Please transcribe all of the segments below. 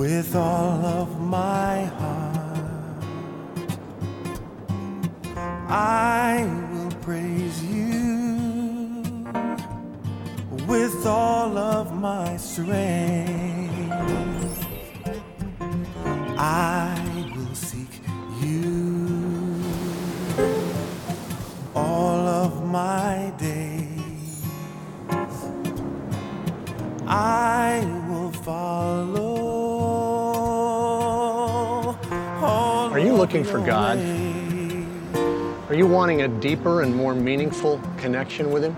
with all of my heart. I will praise you with all of my strength. I will seek you all of my days. I will follow. Are you looking for God? Are you wanting a deeper and more meaningful connection with him?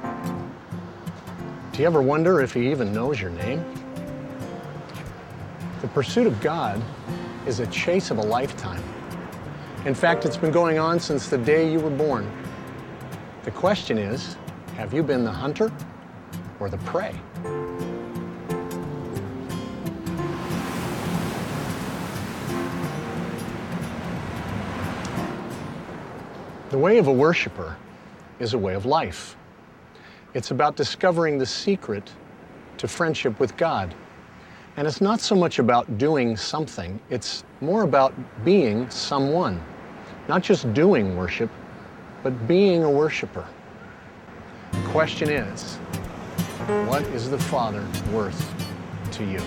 Do you ever wonder if he even knows your name? The pursuit of God is a chase of a lifetime. In fact, it's been going on since the day you were born. The question is, have you been the hunter or the prey? The way of a worshiper is a way of life. It's about discovering the secret to friendship with God. And it's not so much about doing something, it's more about being someone. Not just doing worship, but being a worshiper. The question is, what is the Father worth to you?